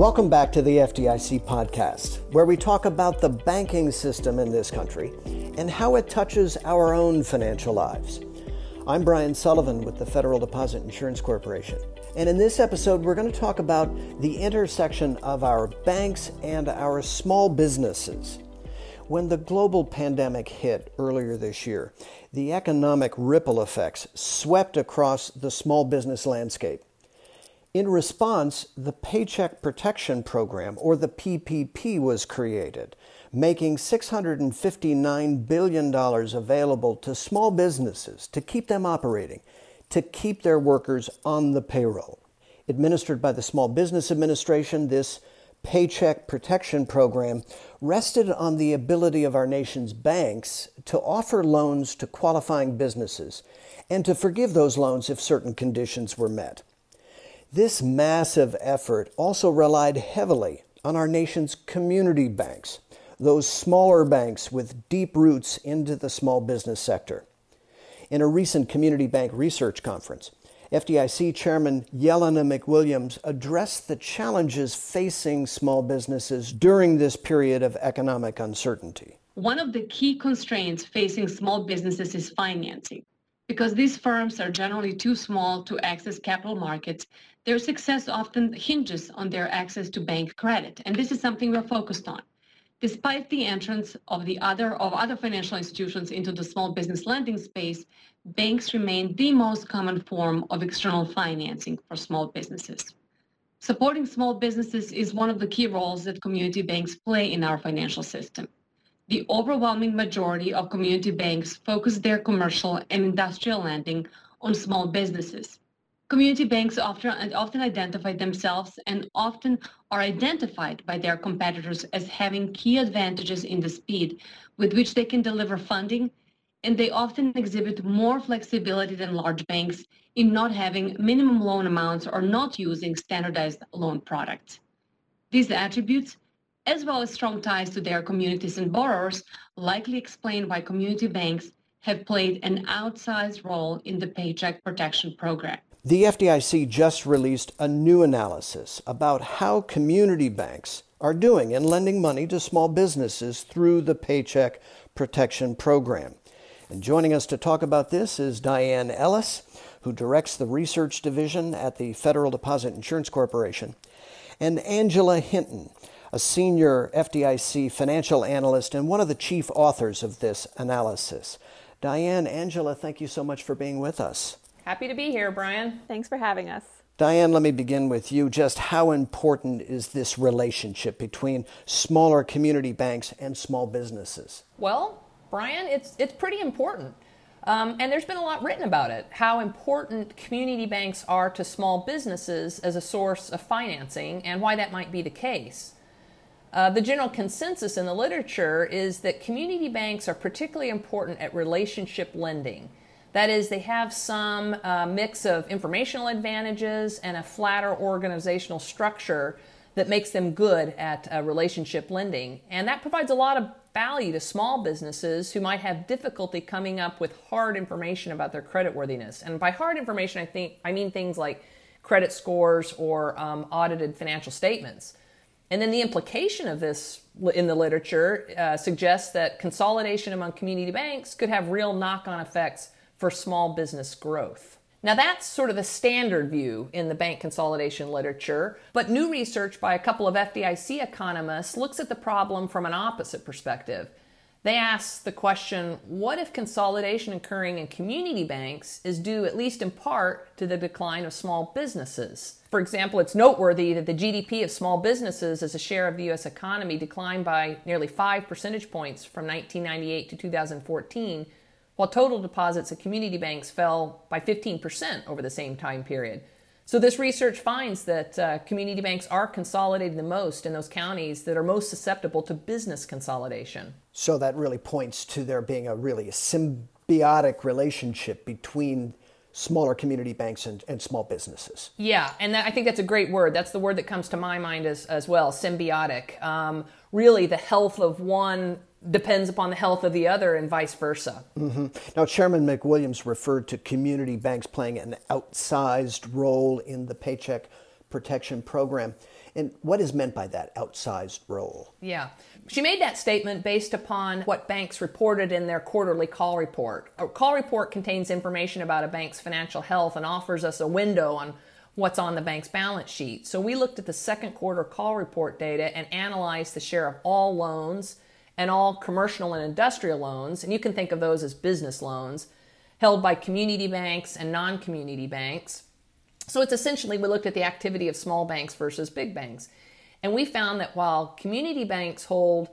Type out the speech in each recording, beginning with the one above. Welcome back to the FDIC podcast, where we talk about the banking system in this country and how it touches our own financial lives. I'm Brian Sullivan with the Federal Deposit Insurance Corporation, and in this episode, we're going to talk about the intersection of our banks and our small businesses. When the global pandemic hit earlier this year, the economic ripple effects swept across the small business landscape. In response, the Paycheck Protection Program, or the PPP, was created, making $659 billion available to small businesses to keep them operating, to keep their workers on the payroll. Administered by the Small Business Administration, this Paycheck Protection Program rested on the ability of our nation's banks to offer loans to qualifying businesses and to forgive those loans if certain conditions were met. This massive effort also relied heavily on our nation's community banks, those smaller banks with deep roots into the small business sector. In a recent community bank research conference, FDIC Chairman Yelena McWilliams addressed the challenges facing small businesses during this period of economic uncertainty. One of the key constraints facing small businesses is financing. Because these firms are generally too small to access capital markets, their success often hinges on their access to bank credit, and this is something we're focused on. Despite the entrance of other financial institutions into the small business lending space, banks remain the most common form of external financing for small businesses. Supporting small businesses is one of the key roles that community banks play in our financial system. The overwhelming majority of community banks focus their commercial and industrial lending on small businesses. Community banks often identify themselves and often are identified by their competitors as having key advantages in the speed with which they can deliver funding, and they often exhibit more flexibility than large banks in not having minimum loan amounts or not using standardized loan products. These attributes, as well as strong ties to their communities and borrowers, likely explain why community banks have played an outsized role in the Paycheck Protection Program. The FDIC just released a new analysis about how community banks are doing in lending money to small businesses through the Paycheck Protection Program. And joining us to talk about this is Diane Ellis, who directs the Research Division at the Federal Deposit Insurance Corporation, and Angela Hinton, a senior FDIC financial analyst and one of the chief authors of this analysis. Diane, Angela, thank you so much for being with us. Happy to be here, Brian. Thanks for having us. Diane, let me begin with you. Just how important is this relationship between smaller community banks and small businesses? Well, Brian, it's pretty important. And there's been a lot written about it, how important community banks are to small businesses as a source of financing and why that might be the case. The general consensus in the literature is that community banks are particularly important at relationship lending. That is, they have some mix of informational advantages and a flatter organizational structure that makes them good at relationship lending. And that provides a lot of value to small businesses who might have difficulty coming up with hard information about their creditworthiness. And by hard information, I mean things like credit scores or audited financial statements. And then the implication of this in the literature suggests that consolidation among community banks could have real knock-on effects for small business growth. Now that's sort of the standard view in the bank consolidation literature, but new research by a couple of FDIC economists looks at the problem from an opposite perspective. They ask the question, what if consolidation occurring in community banks is due, at least in part, to the decline of small businesses? For example, it's noteworthy that the GDP of small businesses as a share of the U.S. economy declined by nearly 5 percentage points from 1998 to 2014, while total deposits at community banks fell by 15% over the same time period. So this research finds that community banks are consolidated the most in those counties that are most susceptible to business consolidation. So that really points to there being a really symbiotic relationship between smaller community banks and small businesses. Yeah, and I think that's a great word. That's the word that comes to my mind as well, symbiotic. Really, the health of one depends upon the health of the other and vice versa. Mm-hmm. Now, Chairman McWilliams referred to community banks playing an outsized role in the Paycheck Protection Program. And what is meant by that outsized role? Yeah. She made that statement based upon what banks reported in their quarterly call report. A call report contains information about a bank's financial health and offers us a window on what's on the bank's balance sheet. So we looked at the second quarter call report data and analyzed the share of all loans and all commercial and industrial loans, and you can think of those as business loans, held by community banks and non-community banks. So it's essentially, we looked at the activity of small banks versus big banks. And we found that while community banks hold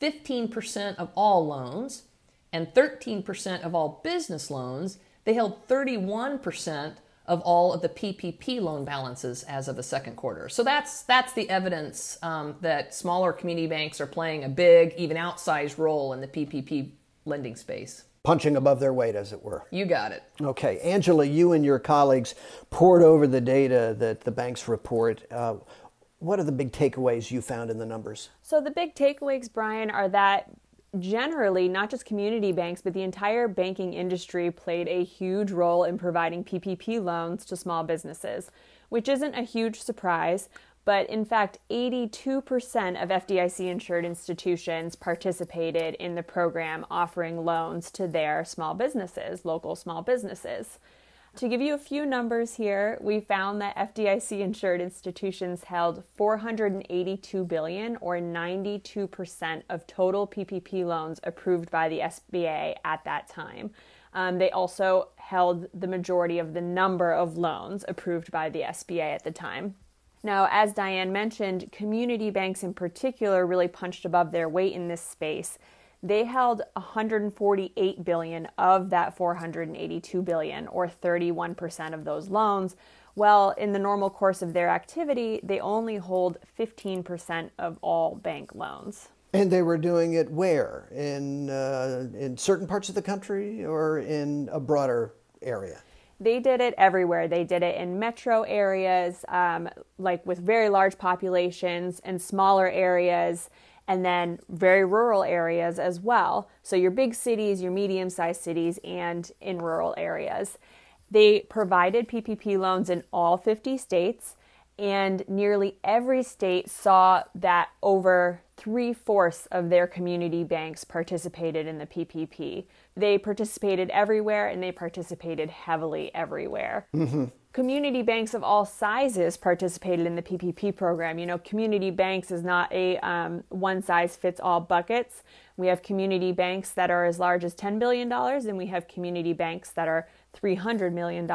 15% of all loans and 13% of all business loans, they held 31% of all of the PPP loan balances as of the second quarter. So that's the evidence that smaller community banks are playing a big, even outsized role in the PPP lending space. Punching above their weight, as it were. You got it. Okay. Angela, you and your colleagues poured over the data that the banks report. What are the big takeaways you found in the numbers? So the big takeaways, Brian, are that generally, not just community banks, but the entire banking industry played a huge role in providing PPP loans to small businesses, which isn't a huge surprise, but in fact, 82% of FDIC-insured institutions participated in the program offering loans to their small businesses, local small businesses. To give you a few numbers here, we found that FDIC-insured institutions held $482 billion, or 92% of total PPP loans approved by the SBA at that time. They also held the majority of the number of loans approved by the SBA at the time. Now, as Diane mentioned, community banks in particular really punched above their weight in this space. They held $148 billion of that $482 billion, or 31% of those loans. Well, in the normal course of their activity, they only hold 15% of all bank loans. And they were doing it where? In certain parts of the country or in a broader area? They did it everywhere. They did it in metro areas, like with very large populations, and smaller areas, and then very rural areas as well. So your big cities, your medium-sized cities, and in rural areas. They provided PPP loans in all 50 states, and nearly every state saw that over 3/4 of their community banks participated in the PPP. They participated everywhere, and they participated heavily everywhere. Mm-hmm. Community banks of all sizes participated in the PPP program. You know, community banks is not a one-size-fits-all buckets. We have community banks that are as large as $10 billion, and we have community banks that are $300 million.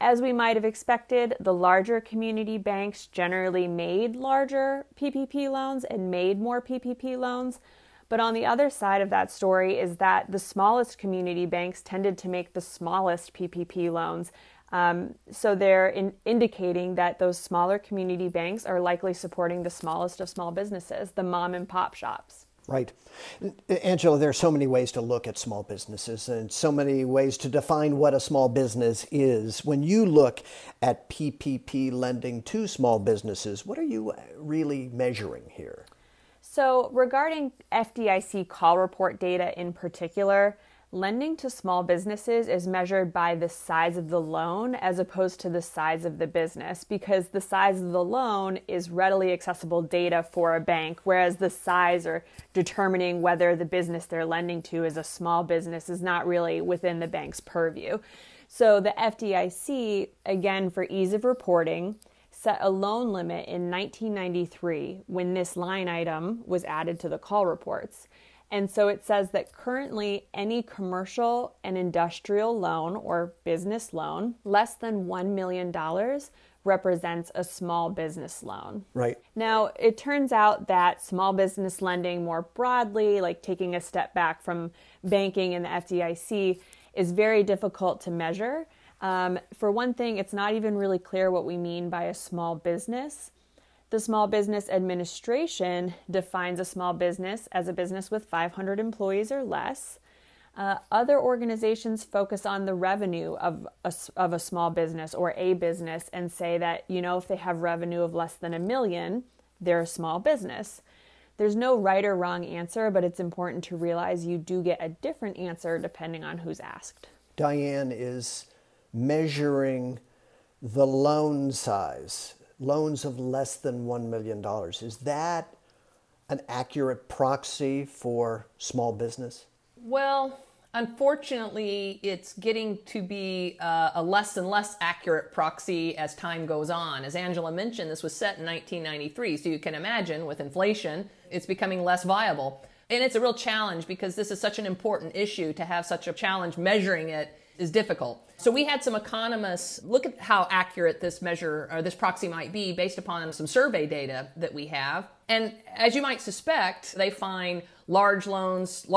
As we might have expected, the larger community banks generally made larger PPP loans and made more PPP loans. But on the other side of that story is that the smallest community banks tended to make the smallest PPP loans. So they're indicating that those smaller community banks are likely supporting the smallest of small businesses, the mom and pop shops. Right. Angela, there are so many ways to look at small businesses and so many ways to define what a small business is. When you look at PPP lending to small businesses, what are you really measuring here? So regarding FDIC call report data in particular, lending to small businesses is measured by the size of the loan as opposed to the size of the business, because the size of the loan is readily accessible data for a bank, whereas the size or determining whether the business they're lending to is a small business is not really within the bank's purview. So the FDIC, again, for ease of reporting, set a loan limit in 1993 when this line item was added to the call reports. And so it says that currently any commercial and industrial loan or business loan less than $1 million represents a small business loan. Right. Now, it turns out that small business lending more broadly, like taking a step back from banking and the FDIC, is very difficult to measure. For one thing, it's not even really clear what we mean by a small business. The Small Business Administration defines a small business as a business with 500 employees or less. Other organizations focus on the revenue of a small business or a business and say that, you know, if they have revenue of less than $1 million, they're a small business. There's no right or wrong answer, but it's important to realize you do get a different answer depending on who's asked. Diane is measuring the loan size loans of less than $1 million. Is that an accurate proxy for small business? Well, unfortunately, it's getting to be a less and less accurate proxy as time goes on. As Angela mentioned, this was set in 1993, so you can imagine with inflation, it's becoming less viable. And it's a real challenge because this is such an important issue. To have such a challenge measuring it is difficult. So we had some economists look at how accurate this measure or this proxy might be based upon some survey data that we have. And as you might suspect, they find larger loans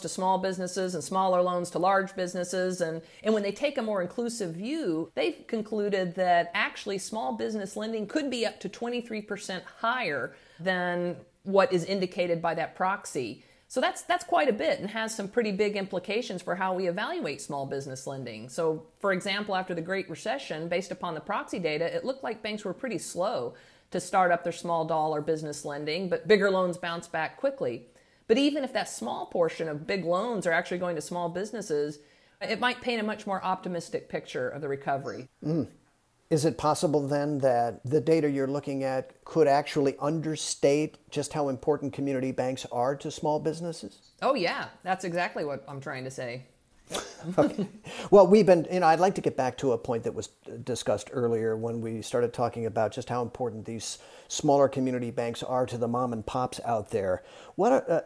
to small businesses and smaller loans to large businesses. And when they take a more inclusive view, they've concluded that actually small business lending could be up to 23% higher than what is indicated by that proxy. So that's quite a bit and has some pretty big implications for how we evaluate small business lending. So for example, after the Great Recession, based upon the proxy data, it looked like banks were pretty slow to start up their small dollar business lending, but bigger loans bounce back quickly. But even if that small portion of big loans are actually going to small businesses, it might paint a much more optimistic picture of the recovery. Is it possible then that the data you're looking at could actually understate just how important community banks are to small businesses? Oh yeah, that's exactly what I'm trying to say. Okay. Well, I'd like to get back to a point that was discussed earlier when we started talking about just how important these smaller community banks are to the mom and pops out there.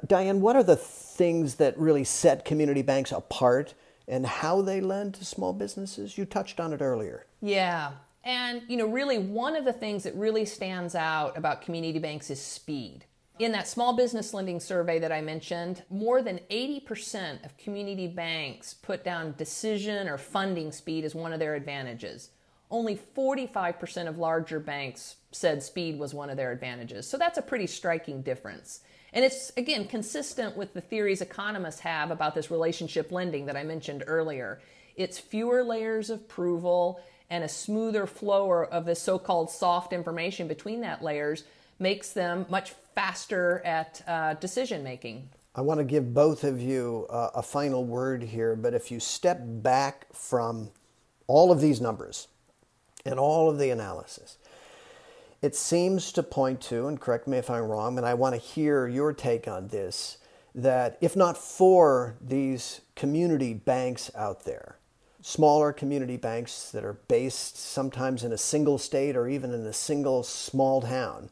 Diane, what are the things that really set community banks apart and how they lend to small businesses? You touched on it earlier. Yeah. And, really one of the things that really stands out about community banks is speed. In that small business lending survey that I mentioned, more than 80% of community banks put down decision or funding speed as one of their advantages. Only 45% of larger banks said speed was one of their advantages. So that's a pretty striking difference. And it's, again, consistent with the theories economists have about this relationship lending that I mentioned earlier. It's fewer layers of approval and a smoother flow of this so-called soft information between that layers makes them much faster at decision-making. I want to give both of you a final word here, but if you step back from all of these numbers and all of the analysis, it seems to point to, and correct me if I'm wrong, and I want to hear your take on this, that if not for these community banks out there, smaller community banks that are based sometimes in a single state or even in a single small town,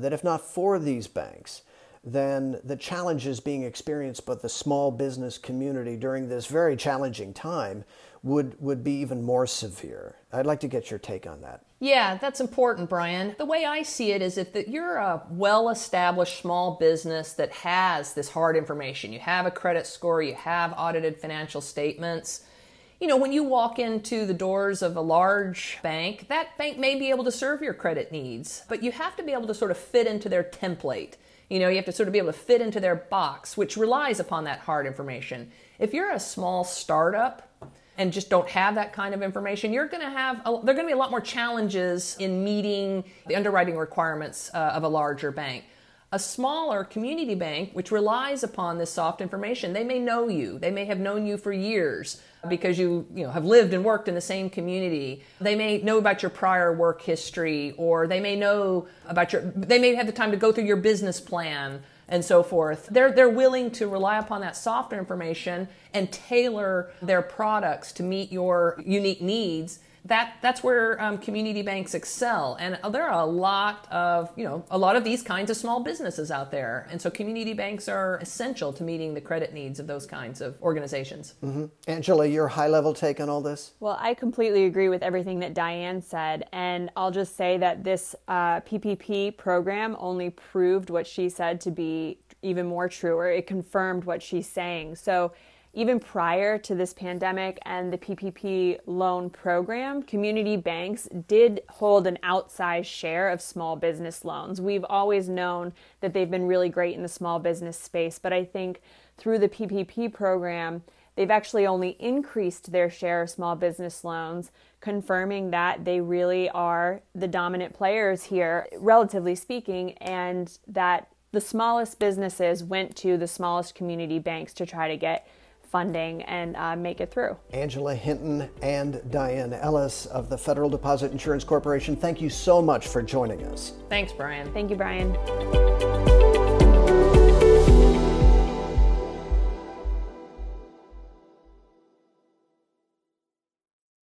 that if not for these banks, then the challenges being experienced by the small business community during this very challenging time would be even more severe. I'd like to get your take on that. Yeah, that's important, Brian. The way I see it is if you're a well-established small business that has this hard information, you have a credit score, you have audited financial statements, when you walk into the doors of a large bank, that bank may be able to serve your credit needs, but you have to be able to sort of fit into their template. You have to sort of be able to fit into their box, which relies upon that hard information. If you're a small startup and just don't have that kind of information, there are going to be a lot more challenges in meeting the underwriting requirements of a larger bank. A smaller community bank, which relies upon this soft information, they may know you. They may have known you for years because you have lived and worked in the same community. They may know about your prior work history, or they may have the time to go through your business plan and so forth. They're willing to rely upon that soft information and tailor their products to meet your unique needs. That's where community banks excel, and there are a lot of these kinds of small businesses out there, and so community banks are essential to meeting the credit needs of those kinds of organizations. Mm-hmm. Angela, your high-level take on all this? Well, I completely agree with everything that Diane said, and I'll just say that this PPP program only proved what she said to be even more true, or it confirmed what she's saying. So, even prior to this pandemic and the PPP loan program, community banks did hold an outsized share of small business loans. We've always known that they've been really great in the small business space, but I think through the PPP program, they've actually only increased their share of small business loans, confirming that they really are the dominant players here, relatively speaking, and that the smallest businesses went to the smallest community banks to try to get funding and make it through. Angela Hinton and Diane Ellis of the Federal Deposit Insurance Corporation, thank you so much for joining us. Thanks, Brian. Thank you, Brian.